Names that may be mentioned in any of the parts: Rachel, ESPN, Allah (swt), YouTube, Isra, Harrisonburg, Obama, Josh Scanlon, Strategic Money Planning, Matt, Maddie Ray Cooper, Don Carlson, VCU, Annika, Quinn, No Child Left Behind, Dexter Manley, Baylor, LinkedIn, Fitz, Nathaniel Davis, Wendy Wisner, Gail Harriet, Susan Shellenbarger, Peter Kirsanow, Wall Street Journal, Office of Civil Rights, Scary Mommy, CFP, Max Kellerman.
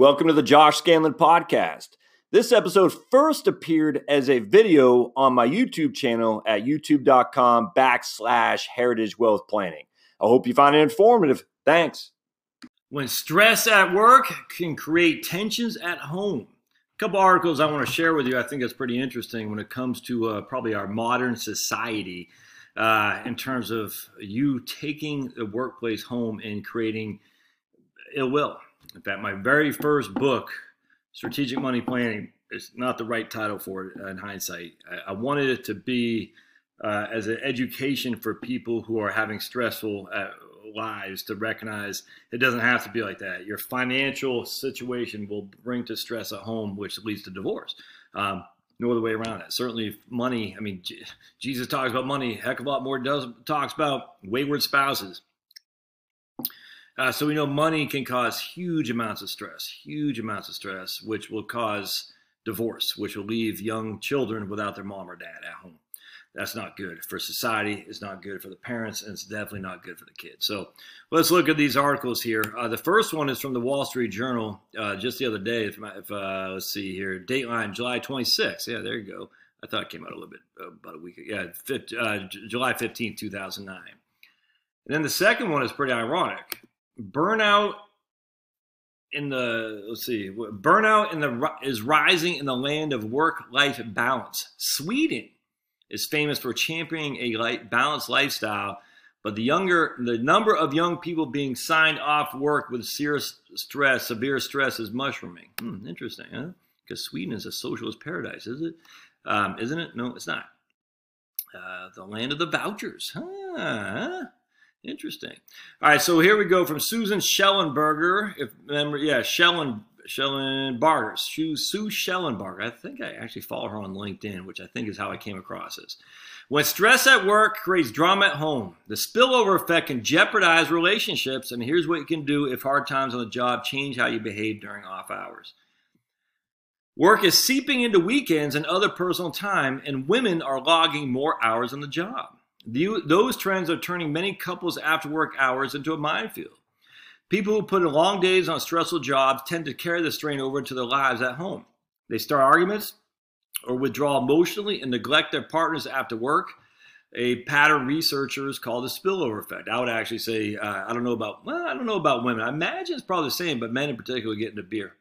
Welcome to the Josh Scanlon podcast. This episode first appeared as a video on my YouTube channel at youtube.com/heritagewealthplanning. I hope you find it informative. Thanks. When stress at work can create tensions at home. A couple articles I want to share with you. I think that's pretty interesting when it comes to probably our modern society in terms of you taking the workplace home and creating ill will. In fact, my very first book, Strategic Money Planning, is not the right title for it in hindsight. I wanted it to be as an education for people who are having stressful lives to recognize it doesn't have to be like that. Your financial situation will bring to stress at home, which leads to divorce. No other way around it. Certainly money. I mean, Jesus talks about money. A heck of a lot more talks about wayward spouses. So we know money can cause huge amounts of stress, which will cause divorce, which will leave young children without their mom or dad at home. That's not good for society, it's not good for the parents, and it's definitely not good for the kids. So let's look at these articles here. The first one is from the Wall Street Journal just the other day. Let's see here. Dateline, July 26th. Yeah, there you go. I thought it came out a little bit, about a week ago. Yeah, July 15th, 2009. And then the second one is pretty ironic. Burnout is rising in the land of work-life balance. Sweden is famous for championing a balanced lifestyle, but the number of young people being signed off work with severe stress is mushrooming. Interesting, huh? Because Sweden is a socialist paradise, is it? Isn't it? No, it's not. The land of the vouchers, huh? Interesting. All right, so here we go from Susan Shellenbarger. Sue Shellenbarger. I think I actually follow her on LinkedIn, which I think is how I came across this. When stress at work creates drama at home, the spillover effect can jeopardize relationships. And here's what you can do if hard times on the job change how you behave during off hours. Work is seeping into weekends and other personal time, and women are logging more hours on the job. Those trends are turning many couples' after work hours into a minefield. People who put in long days on stressful jobs tend to carry the strain over into their lives at home. They start arguments or withdraw emotionally and neglect their partners after work, a pattern researchers call the spillover effect. I would actually say, I don't know about women. I imagine it's probably the same, but men in particular get into beer,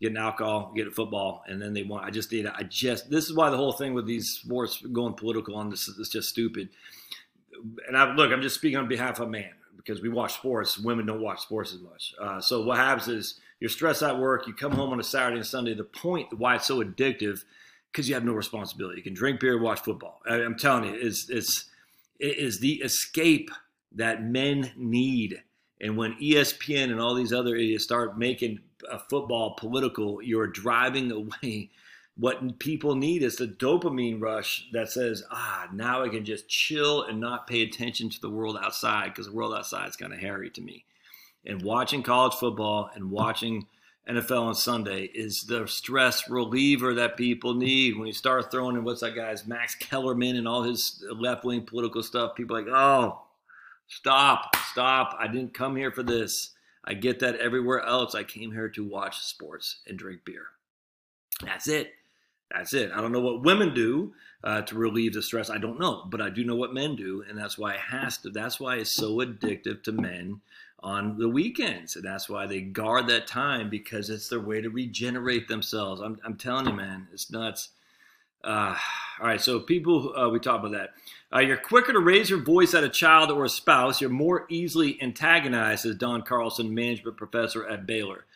get into alcohol, get into football, and then they want, this is why the whole thing with these sports going political on this is just stupid. And I'm just speaking on behalf of a man, because we watch sports, women don't watch sports as much. So what happens is you're stressed at work, you come home on a Saturday and Sunday. The point why it's so addictive, because you have no responsibility. You can drink beer, watch football. I'm telling you, it is the escape that men need. And when ESPN and all these other idiots start making football political, you're driving away. What people need is the dopamine rush that says, now I can just chill and not pay attention to the world outside, because the world outside is kind of hairy to me. And watching college football and watching NFL on Sunday is the stress reliever that people need. When you start throwing in, what's that guy's, Max Kellerman and all his left-wing political stuff, people are like, stop. I didn't come here for this. I get that everywhere else. I came here to watch sports and drink beer. That's it. That's it. I don't know what women do to relieve the stress. I don't know, but I do know what men do, and that's why it has to. That's why it's so addictive to men on the weekends, and that's why they guard that time, because it's their way to regenerate themselves. I'm telling you, man, it's nuts. All right, so people, we talk about that. You're quicker to raise your voice at a child or a spouse. You're more easily antagonized, says Don Carlson, management professor at Baylor.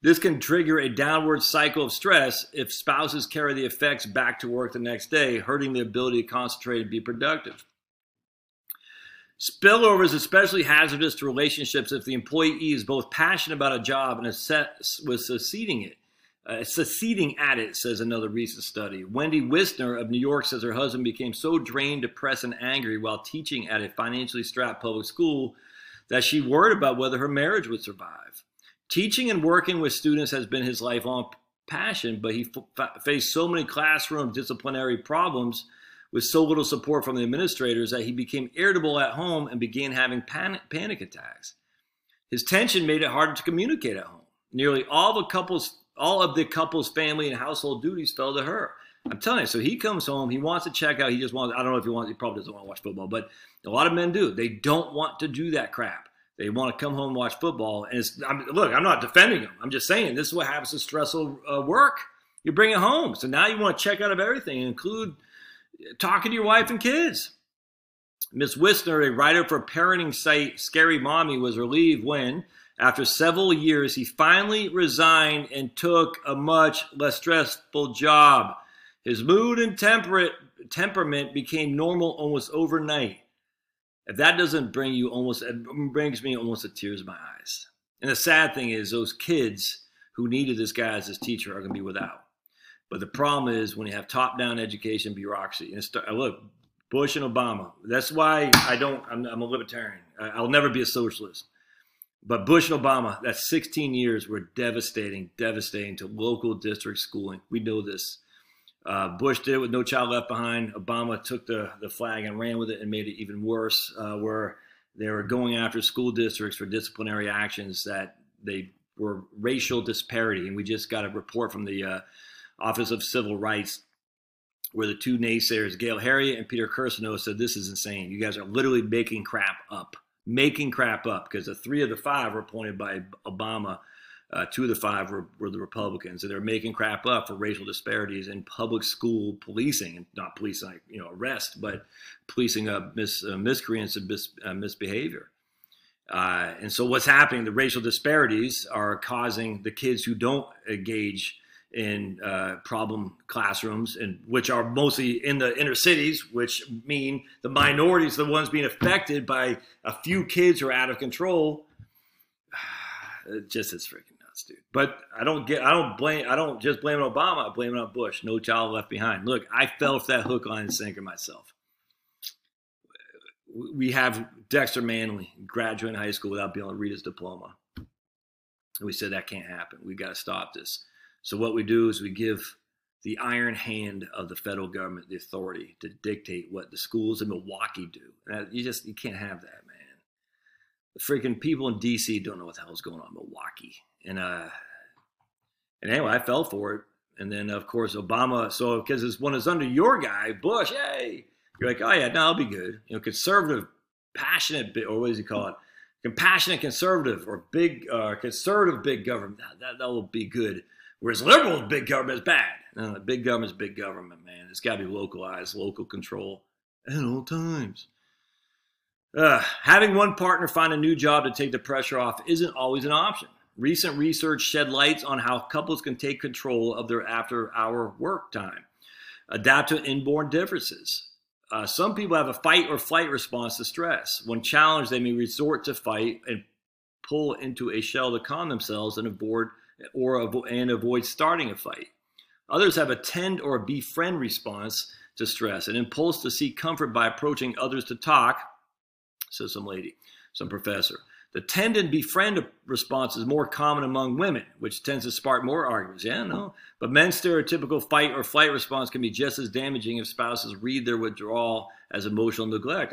This can trigger a downward cycle of stress if spouses carry the effects back to work the next day, hurting the ability to concentrate and be productive. Spillover is especially hazardous to relationships if the employee is both passionate about a job and succeeding at it, says another recent study. Wendy Wisner of New York says her husband became so drained, depressed, and angry while teaching at a financially strapped public school that she worried about whether her marriage would survive. Teaching and working with students has been his lifelong passion, but he faced so many classroom disciplinary problems with so little support from the administrators that he became irritable at home and began having panic attacks. His tension made it harder to communicate at home. Nearly all of the couple's family and household duties fell to her. I'm telling you, so he comes home, he wants to check out, he just wants, I don't know if he wants, he probably doesn't want to watch football, but a lot of men do. They don't want to do that crap. They want to come home and watch football. And it's, look, I'm not defending them. I'm just saying this is what happens to stressful work. You bring it home. So now you want to check out of everything, include talking to your wife and kids. Ms. Wisner, a writer for parenting site Scary Mommy, was relieved when, after several years, he finally resigned and took a much less stressful job. His mood and temperament became normal almost overnight. If that doesn't bring you almost, it brings me almost to tears in my eyes. And the sad thing is those kids who needed this guy as his teacher are going to be without. But the problem is when you have top-down education bureaucracy, and look, Bush and Obama. That's why I'm a libertarian. I'll never be a socialist. But Bush and Obama, that 16 years were devastating to local district schooling. We know this. Bush did it with No Child Left Behind. Obama took the flag and ran with it and made it even worse, where they were going after school districts for disciplinary actions that they were racial disparity. And we just got a report from the Office of Civil Rights where the two naysayers, Gail Harriet and Peter Kirsanow, said, this is insane. You guys are literally making crap up. Making crap up, because the 3 of the 5 were appointed by Obama. 2 of the 5 were the Republicans, and they're making crap up for racial disparities in public school policing, and not policing, like, you know, arrest, but policing of miscreants and misbehavior. And so what's happening, the racial disparities are causing the kids who don't engage in problem classrooms, and which are mostly in the inner cities, which mean the minorities, the ones being affected by a few kids who are out of control. It just is freaking nuts, dude. But I don't just blame it on Obama. I blame it on Bush. No Child Left Behind. Look, I fell for that hook, line, and sinker myself. We have Dexter Manley graduating high school without being able to read his diploma. And we said that can't happen. We've got to stop this. So what we do is we give the iron hand of the federal government the authority to dictate what the schools in Milwaukee do. And you can't have that, man. Freaking people in D.C. don't know what the hell's going on in Milwaukee. And anyway, I fell for it. And then, of course, Obama. So because this one is under your guy, Bush, yay. You're like, oh, yeah, no, I'll be good. You know, conservative, passionate, or what does he call it? Compassionate conservative or big conservative big government. That will be good. Whereas liberal big government is bad. No, big government is big government, man. It's got to be localized, local control at all times. Having one partner find a new job to take the pressure off isn't always an option. Recent research shed lights on how couples can take control of their after-hour work time, adapt to inborn differences. Some people have a fight or flight response to stress. When challenged, they may resort to fight and pull into a shell to calm themselves and avoid starting a fight. Others have a tend or befriend response to stress, an impulse to seek comfort by approaching others to talk. So some lady, some professor. The tend and befriend response is more common among women, which tends to spark more arguments. Yeah, no. But men's stereotypical fight or flight response can be just as damaging if spouses read their withdrawal as emotional neglect.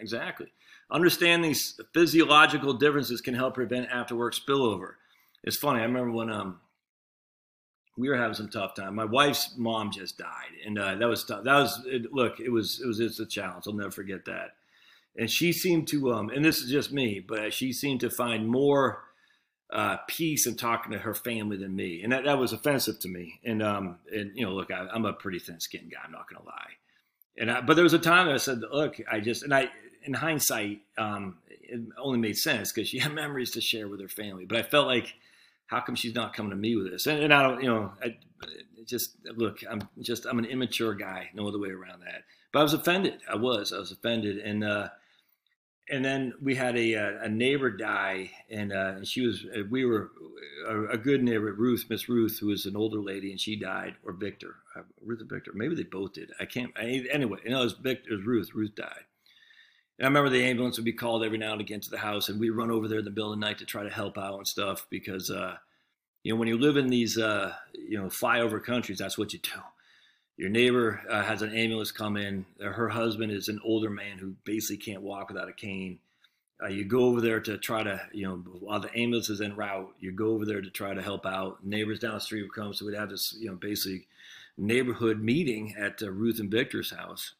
Exactly. Understanding these physiological differences can help prevent after-work spillover. It's funny. I remember when we were having some tough time. My wife's mom just died, and that was tough. That was it was just a challenge. I'll never forget that. And she seemed to, and this is just me, but she seemed to find more peace in talking to her family than me. And that was offensive to me. And you know, look, I'm a pretty thin-skinned guy. I'm not going to lie. But there was a time that I said, look, in hindsight, it only made sense because she had memories to share with her family. But I felt like, how come she's not coming to me with this? And I don't, you know, I'm an immature guy. No other way around that. But I was offended. I was offended. And then we had a neighbor die, and we were a good neighbor, Miss Ruth, who was an older lady, and she died, or Victor, Ruth or Victor, maybe they both did. Anyway, you know, it was Ruth died. And I remember the ambulance would be called every now and again to the house, and we'd run over there in the middle of the night to try to help out and stuff, because, you know, when you live in these, you know, flyover countries, that's what you do. Your neighbor has an ambulance come in. Her husband is an older man who basically can't walk without a cane. You go over there to try to, while the ambulance is en route, you go over there to try to help out. Neighbors down the street would come, so we'd have this, basically neighborhood meeting at Ruth and Victor's house,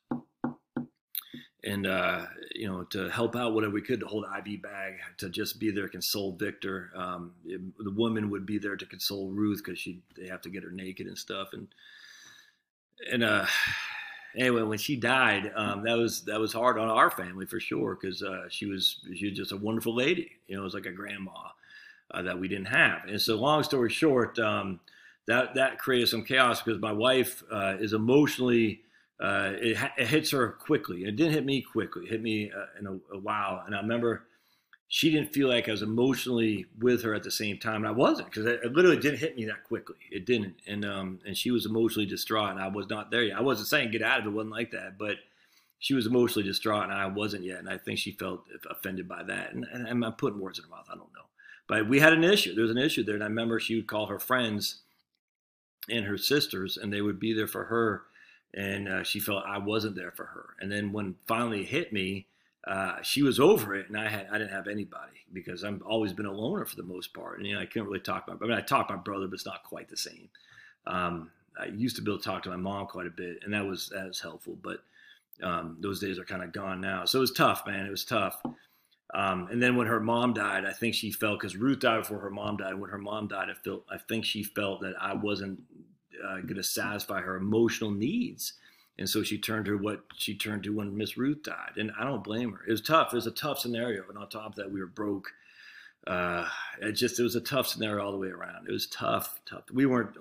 and to help out whatever we could, to hold an IV bag, to just be there, console Victor. The woman would be there to console Ruth because they have to get her naked and stuff, and anyway, when she died, that was hard on our family for sure, because she was just a wonderful lady. It was like a grandma that we didn't have. And so, long story short, that created some chaos because my wife is emotionally it hits her quickly. It didn't hit me quickly. It hit me in a while. And I remember she didn't feel like I was emotionally with her at the same time, and I wasn't, because it literally didn't hit me that quickly. It didn't, and she was emotionally distraught, and I was not there yet. I wasn't saying get out of it. It wasn't like that, but she was emotionally distraught, and I wasn't yet. And I think she felt offended by that. And I'm putting words in her mouth. I don't know, but we had an issue. There was an issue there, and I remember she would call her friends and her sisters, and they would be there for her, and she felt I wasn't there for her. And then when finally it hit me, she was over it, and I didn't have anybody, because I've always been a loner for the most part. And I couldn't really talk about, I talked to my brother, but it's not quite the same. I used to be able to talk to my mom quite a bit, and that was helpful, but those days are kind of gone now. So it was tough, man. It was tough. And then when her mom died, I think she felt, because Ruth died before her mom died. When her mom died, I think she felt that I wasn't going to satisfy her emotional needs. And so she turned to what she turned to when Miss Ruth died. And I don't blame her. It was tough. It was a tough scenario. And on top of that, we were broke. It was a tough scenario all the way around. It was tough. We weren't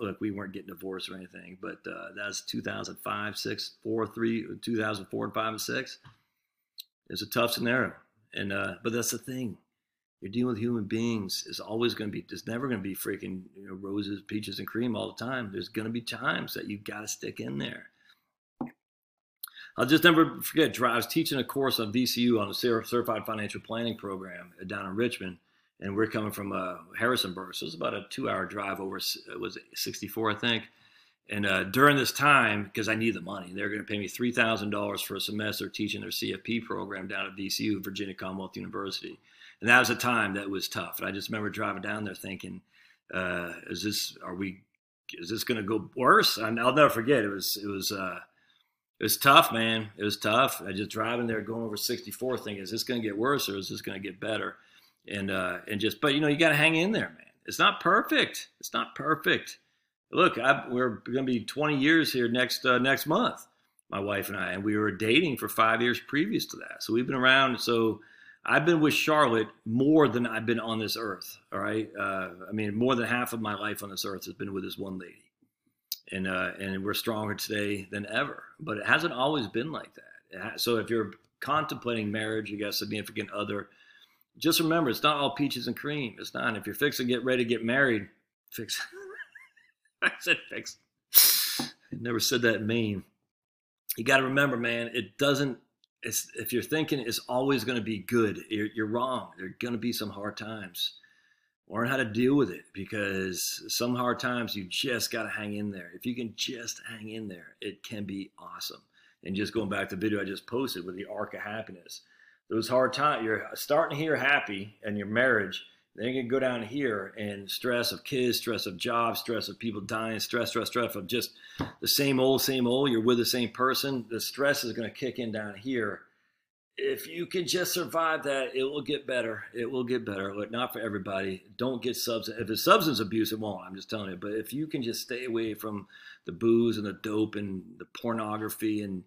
getting divorced or anything, but that was 2004 and 5 and 6. It was a tough scenario. And, but that's the thing. You're dealing with human beings. It's always going to be, there's never going to be freaking roses, peaches, and cream all the time. There's going to be times that you've got to stick in there. I'll just never forget, I was teaching a course on VCU on a certified financial planning program down in Richmond, and we're coming from Harrisonburg, so it was about a 2-hour drive over, it was 64, I think. And during this time, because I needed the money, they were going to pay me $3,000 for a semester teaching their CFP program down at VCU, Virginia Commonwealth University. And that was a time that was tough. And I just remember driving down there thinking, is this going to go worse? And I'll never forget, it was tough, man. It was tough. I just driving there, going over 64, thinking, is this going to get worse or is this going to get better? But you got to hang in there, man. It's not perfect. It's not perfect. Look, we're going to be 20 years here next month, my wife and we were dating for 5 years previous to that. So we've been around. So I've been with Charlotte more than I've been on this earth. All right. More than half of my life on this earth has been with this one lady. And we're stronger today than ever, but it hasn't always been like that. So if you're contemplating marriage, you got a significant other, just remember, it's not all peaches and cream. It's not. If you're fixing to get ready to get married, I said fix. I never said that in Maine. You got to remember, man, if you're thinking it's always going to be good, you're wrong. There are going to be some hard times. Learn how to deal with it, because some hard times you just got to hang in there. If you can just hang in there, it can be awesome. And just going back to the video I just posted with the arc of happiness, those hard times, you're starting here happy and your marriage, then you can go down here and stress of kids, stress of jobs, stress of people dying, stress of just the same old, you're with the same person. The stress is going to kick in down here. If you can just survive that, it will get better. It will get better. Look, not for everybody. Don't get substance. If it's substance abuse, it won't. I'm just telling you. But if you can just stay away from the booze and the dope and the pornography and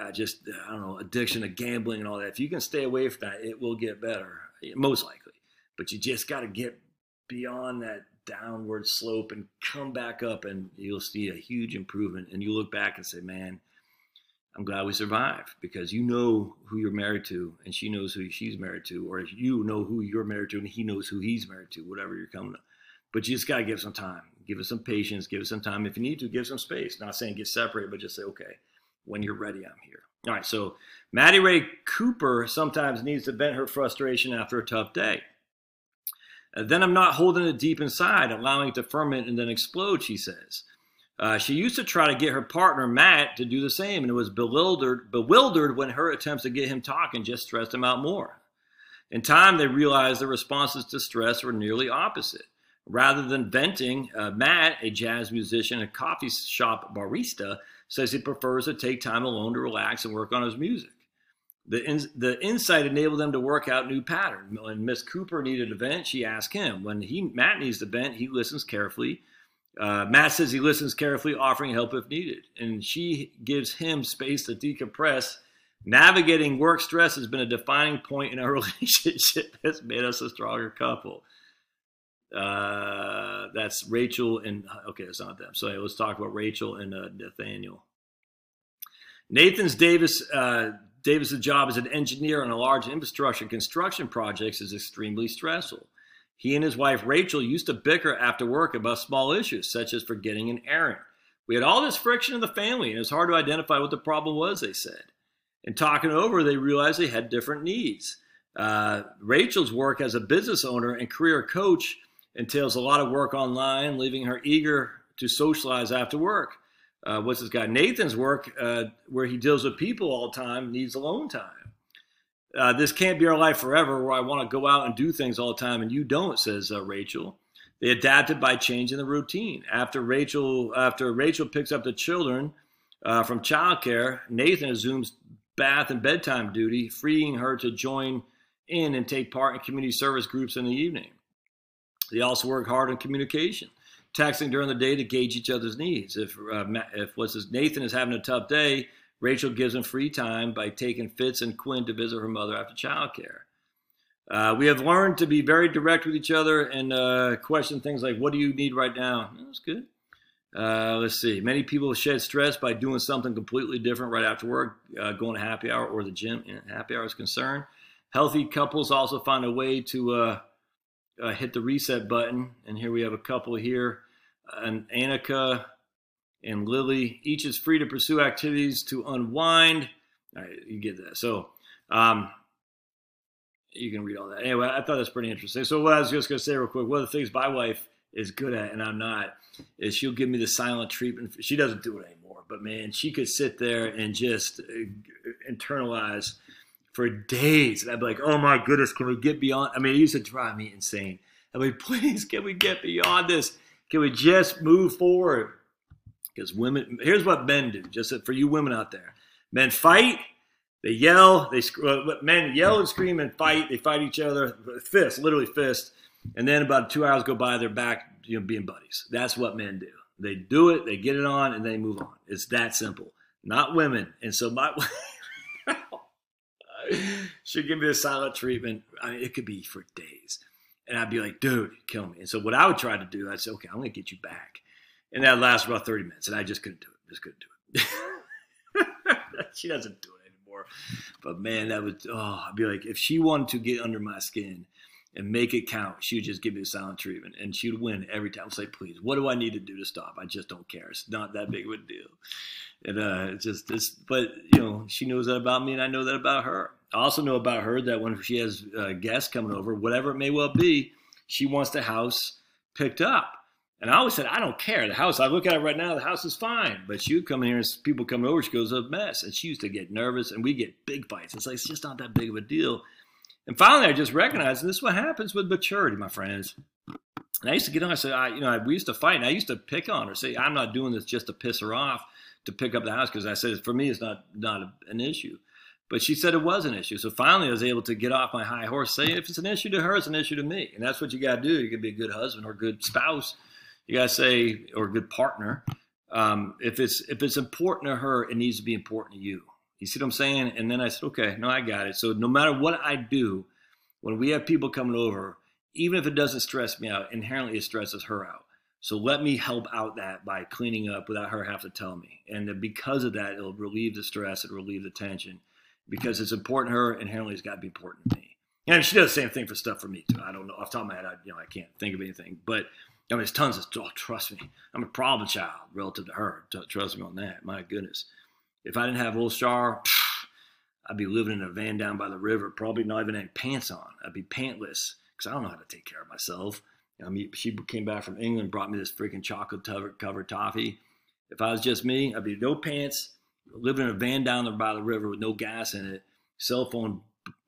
addiction to gambling and all that, if you can stay away from that, it will get better, most likely. But you just got to get beyond that downward slope and come back up, and you'll see a huge improvement. And you look back and say, man, I'm glad we survived, because you know who you're married to and she knows who she's married to, or you know who you're married to and he knows who he's married to, whatever you're coming to. But you just got to give some time, give it some patience, give it some time. If you need to, give some space. Not saying get separated, but just say, okay, when you're ready, I'm here. All right. So Maddie Ray Cooper sometimes needs to vent her frustration after a tough day. Then I'm not holding it deep inside, allowing it to ferment and then explode, she says. She used to try to get her partner, Matt, to do the same, and was bewildered when her attempts to get him talking just stressed him out more. In time, they realized their responses to stress were nearly opposite. Rather than venting, Matt, a jazz musician and coffee shop barista, says he prefers to take time alone to relax and work on his music. The insight enabled them to work out new patterns. When Miss Cooper needed a vent, she asked him. When Matt needs to vent, he listens carefully. Matt says he listens carefully, offering help if needed. And she gives him space to decompress. Navigating work stress has been a defining point in our relationship that's made us a stronger couple. That's Rachel and, okay, it's not them. So let's talk about Rachel and Nathaniel. Davis's job as an engineer on a large infrastructure construction projects is extremely stressful. He and his wife, Rachel, used to bicker after work about small issues, such as forgetting an errand. We had all this friction in the family, and it was hard to identify what the problem was, they said. And talking over, they realized they had different needs. Rachel's work as a business owner and career coach entails a lot of work online, leaving her eager to socialize after work. What's this guy? Nathan's work, where he deals with people all the time, needs alone time. This can't be our life forever, where I want to go out and do things all the time and you don't, says Rachel. They adapted by changing the routine. After Rachel picks up the children from childcare, Nathan assumes bath and bedtime duty, freeing her to join in and take part in community service groups in the evening. They also work hard on communication, texting during the day to gauge each other's needs. If Nathan is having a tough day, Rachel gives him free time by taking Fitz and Quinn to visit her mother after childcare. We have learned to be very direct with each other and question things like, what do you need right now? That's good. Let's see. Many people shed stress by doing something completely different right after work, going to happy hour or the gym. And happy hour is concerned. Healthy couples also find a way to hit the reset button. And here we have a couple here, and Annika and Lily. Each is free to pursue activities to unwind. All right, you get that. So you can read all that. Anyway, I thought that's pretty interesting. So what I was just going to say real quick, one of the things my wife is good at, and I'm not, is she'll give me the silent treatment. She doesn't do it anymore, but man, she could sit there and just internalize for days. And I'd be like, oh my goodness, can we get beyond? I mean, it used to drive me insane. I'd be like, please, can we get beyond this? Can we just move forward? Because women, here's what men do, just for you women out there. Men fight, they yell, men yell and scream and fight. They fight each other, fist, literally fist. And then about 2 hours go by, they're back, you know, being buddies. That's what men do. They do it, they get it on, and they move on. It's that simple. Not women. And so my wife should give me a silent treatment. I mean, it could be for days. And I'd be like, dude, kill me. And so what I would try to do, I'd say, okay, I'm going to get you back. And that lasts about 30 minutes. And I just couldn't do it. Just couldn't do it. She doesn't do it anymore. But man, that would, oh, I'd be like, if she wanted to get under my skin and make it count, she would just give me the silent treatment, and she would win every time. I'd say, please, what do I need to do to stop? I just don't care. It's not that big of a deal. And but you know, she knows that about me, and I know that about her. I also know about her that when she has guests coming over, whatever it may well be, she wants the house picked up. And I always said, I don't care. The house, I look at it right now, the house is fine. But she would come in here, and people coming over, she goes, a mess. And she used to get nervous, and we get big fights. It's like, it's just not that big of a deal. And finally, I just recognized, and this is what happens with maturity, my friends. And I used to get on her and say, we used to fight, and I used to pick on her, say, I'm not doing this just to piss her off, to pick up the house, because I said, for me, it's not an issue. But she said it was an issue. So finally, I was able to get off my high horse, say, if it's an issue to her, it's an issue to me. And that's what you got to do. You can be a good husband or a good spouse, you got to say, or a good partner. If it's important to her, it needs to be important to you. You see what I'm saying? And then I said, okay, no, I got it. So no matter what I do, when we have people coming over, even if it doesn't stress me out, inherently it stresses her out. So let me help out that by cleaning up without her having to tell me. And because of that, it'll relieve the stress, it'll relieve the tension. Because it's important to her, inherently it's got to be important to me. And she does the same thing for stuff for me too. I don't know. Off the top of my head, I can't think of anything. But I mean, there's tons of, oh, trust me, I'm a problem child relative to her. Trust me on that. My goodness. If I didn't have old Char, I'd be living in a van down by the river, probably not even having pants on. I'd be pantless because I don't know how to take care of myself. I mean, she came back from England, brought me this freaking chocolate-covered toffee. If I was just me, I'd be no pants, living in a van down there by the river with no gas in it, cell phone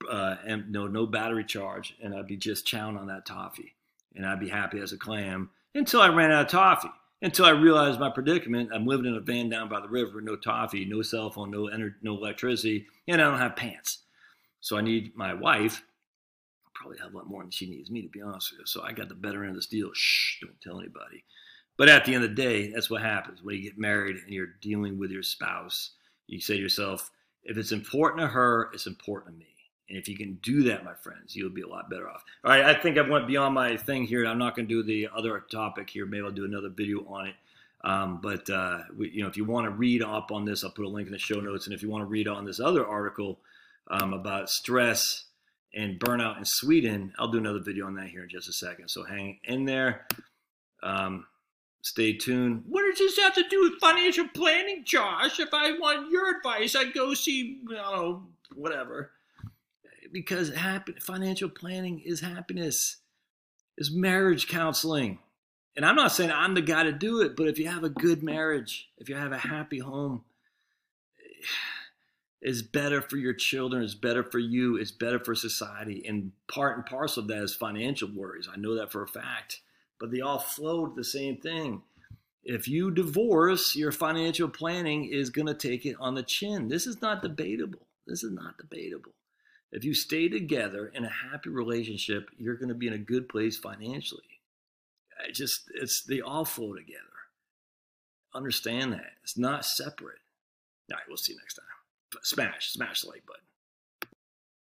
and no battery charge, and I'd be just chowing on that toffee, and I'd be happy as a clam until I ran out of toffee, until I realized my predicament. I'm living in a van down by the river, no toffee, no cell phone, no electricity, and I don't have pants. So I need my wife. I probably have a lot more than she needs me, to be honest with you. So I got the better end of this deal. Shh, don't tell anybody. But at the end of the day, that's what happens when you get married and you're dealing with your spouse. You say to yourself, if it's important to her, it's important to me. And if you can do that, my friends, you'll be a lot better off. All right, I think I went beyond my thing here. I'm not going to do the other topic here. Maybe I'll do another video on it. If you want to read up on this, I'll put a link in the show notes. And if you want to read on this other article about stress and burnout in Sweden, I'll do another video on that here in just a second. So hang in there. Stay tuned. What does this have to do with financial planning, Josh? If I want your advice, I'd go see, whatever. Because financial planning is happiness, is marriage counseling. And I'm not saying I'm the guy to do it, but if you have a good marriage, if you have a happy home, it's better for your children, it's better for you, it's better for society. And part and parcel of that is financial worries. I know that for a fact. But they all flow to the same thing. If you divorce, your financial planning is going to take it on the chin. This is not debatable. This is not debatable. If you stay together in a happy relationship, you're going to be in a good place financially. They all flow together. Understand that. It's not separate. All right, we'll see you next time. Smash the like button.